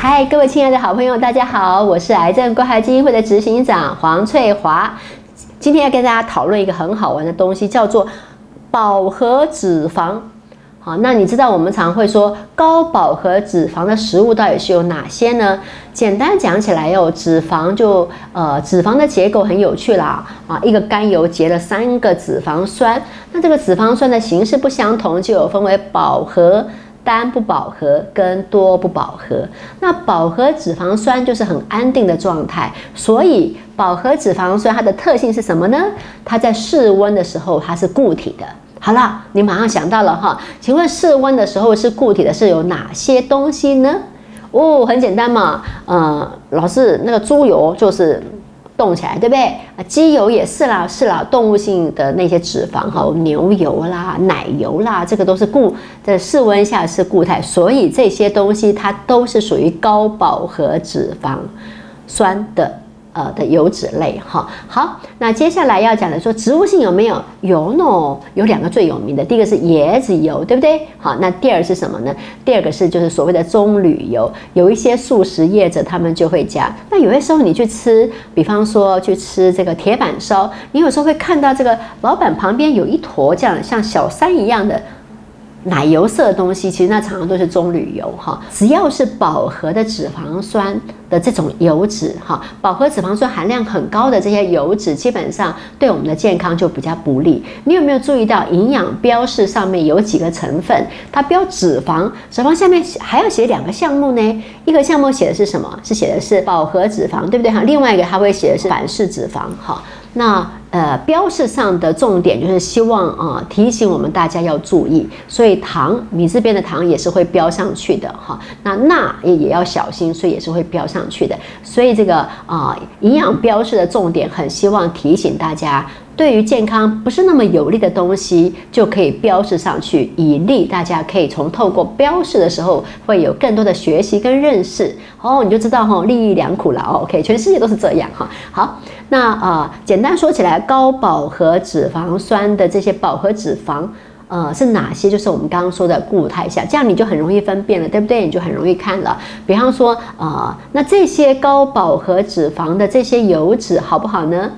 嗨，各位亲爱的好朋友，大家好，我是癌症关怀基金会的执行长黄翠华。今天要跟大家讨论一个很好玩的东西，叫做饱和脂肪。好，那你知道我们常会说高饱和脂肪的食物到底是有哪些呢？简单讲起来哦，脂肪的结构很有趣啦啊，一个甘油结了三个脂肪酸，那这个脂肪酸的形式不相同，就有分为饱和、单不饱和跟多不饱和，那饱和脂肪酸就是很安定的状态，所以饱和脂肪酸它的特性是什么呢？它在室温的时候它是固体的。好了，你马上想到了哈，请问室温的时候是固体的是有哪些东西呢？哦，很简单嘛，老师那个猪油就是动起来，对不对？啊，鸡油也是啦，是啦，动物性的那些脂肪哈，牛油啦、奶油啦，这个都是固在室温下是固态，所以这些东西它都是属于高饱和脂肪酸的油脂类哈。好，那接下来要讲的说植物性有没有？有呢，有两个最有名的，第一个是椰子油，对不对？好，那第二是什么呢？第二个是就是所谓的棕榈油，有一些素食业者他们就会加。那有些时候你去吃，比方说去吃这个铁板烧，你有时候会看到这个老板旁边有一坨这样像小山一样的奶油色的东西，其实那常常都是棕榈油哈。只要是饱和的脂肪酸的这种油脂哈，饱和脂肪酸含量很高的这些油脂，基本上对我们的健康就比较不利。你有没有注意到营养标示上面有几个成分？它标脂肪，脂肪下面还要写两个项目呢。一个项目写的是什么？是写的是饱和脂肪，对不对哈？另外一个它会写的是反式脂肪哈。那标示上的重点就是希望啊、提醒我们大家要注意，所以糖米字边的糖也是会标上去的哈。那钠也要小心，所以也是会标上去的。所以这个营养标示的重点，很希望提醒大家，对于健康不是那么有利的东西，就可以标示上去，以利大家可以从透过标示的时候，会有更多的学习跟认识哦，你就知道哈、利益良苦了哦。OK， 全世界都是这样哈。好，那简单说起来，高饱和脂肪酸的这些饱和脂肪。是哪些？就是我们刚刚说的固态下，这样你就很容易分辨了，对不对？你就很容易看了。比方说，那这些高饱和脂肪的这些油脂好不好呢？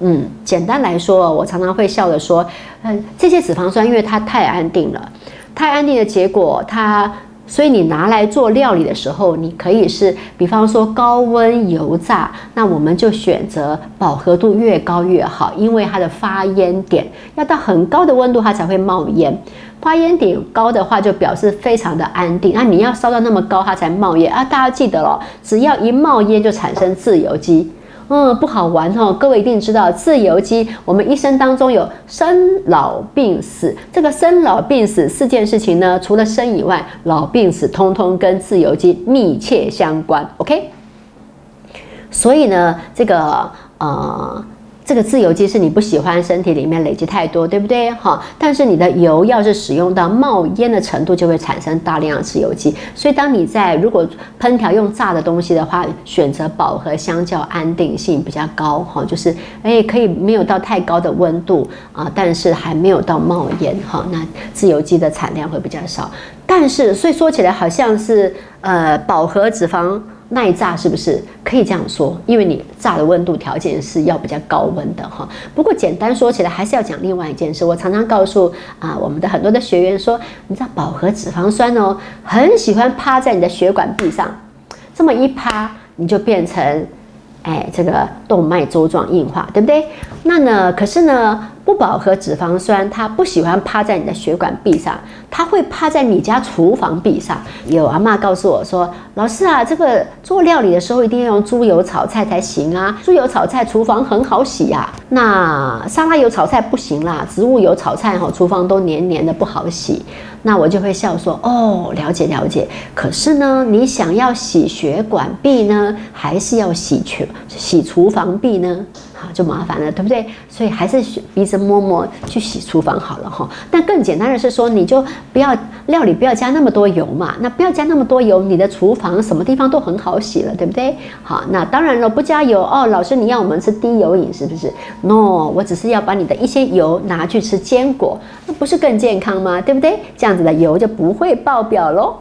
嗯，简单来说，我常常会笑着说，这些脂肪酸因为它太安定了，太安定的结果它。所以你拿来做料理的时候，你可以是比方说高温油炸，那我们就选择饱和度越高越好，因为它的发烟点要到很高的温度它才会冒烟，发烟点高的话就表示非常的安定，那你要烧到那么高它才冒烟啊！大家记得咯，只要一冒烟就产生自由基。不好玩哦！各位一定知道，自由基，我们一生当中有生老病死，这个生老病死四件事情呢，除了生以外，老病死通通跟自由基密切相关。OK， 所以呢，这个自由基是你不喜欢身体里面累积太多，对不对？哈，但是你的油要是使用到冒烟的程度，就会产生大量的自由基。所以，当你如果烹调用炸的东西的话，选择饱和相较安定性比较高，哈，就是可以没有到太高的温度啊，但是还没有到冒烟，哈，那自由基的产量会比较少。但是，所以说起来好像是饱和脂肪。耐炸是不是可以这样说？因为你炸的温度条件是要比较高温的哈。不过简单说起来，还是要讲另外一件事。我常常告诉我们的很多的学员说，你知道饱和脂肪酸哦，很喜欢趴在你的血管壁上，这么一趴，你就变成这个动脉粥状硬化，对不对？那呢，可是呢，不饱和脂肪酸它不喜欢趴在你的血管壁上，它会趴在你家厨房壁上。有阿嬷告诉我说，老师啊，这个做料理的时候一定要用猪油炒菜才行啊，猪油炒菜厨房很好洗啊，那沙拉油炒菜不行啦，植物油炒菜厨房都黏黏的不好洗。那我就会笑说，哦，了解了解。可是呢，你想要洗血管壁呢，还是要洗厨房壁呢？好，就麻烦了，对不对？所以还是鼻子摸摸去洗厨房好了哈。但更简单的是说，你就不要料理不要加那么多油嘛。那不要加那么多油，你的厨房什么地方都很好洗了，对不对？好，那当然了，不加油哦，老师你要我们吃低油饮是不是 ？No， 我只是要把你的一些油拿去吃坚果，那不是更健康吗？对不对？这样子的油就不会爆表咯。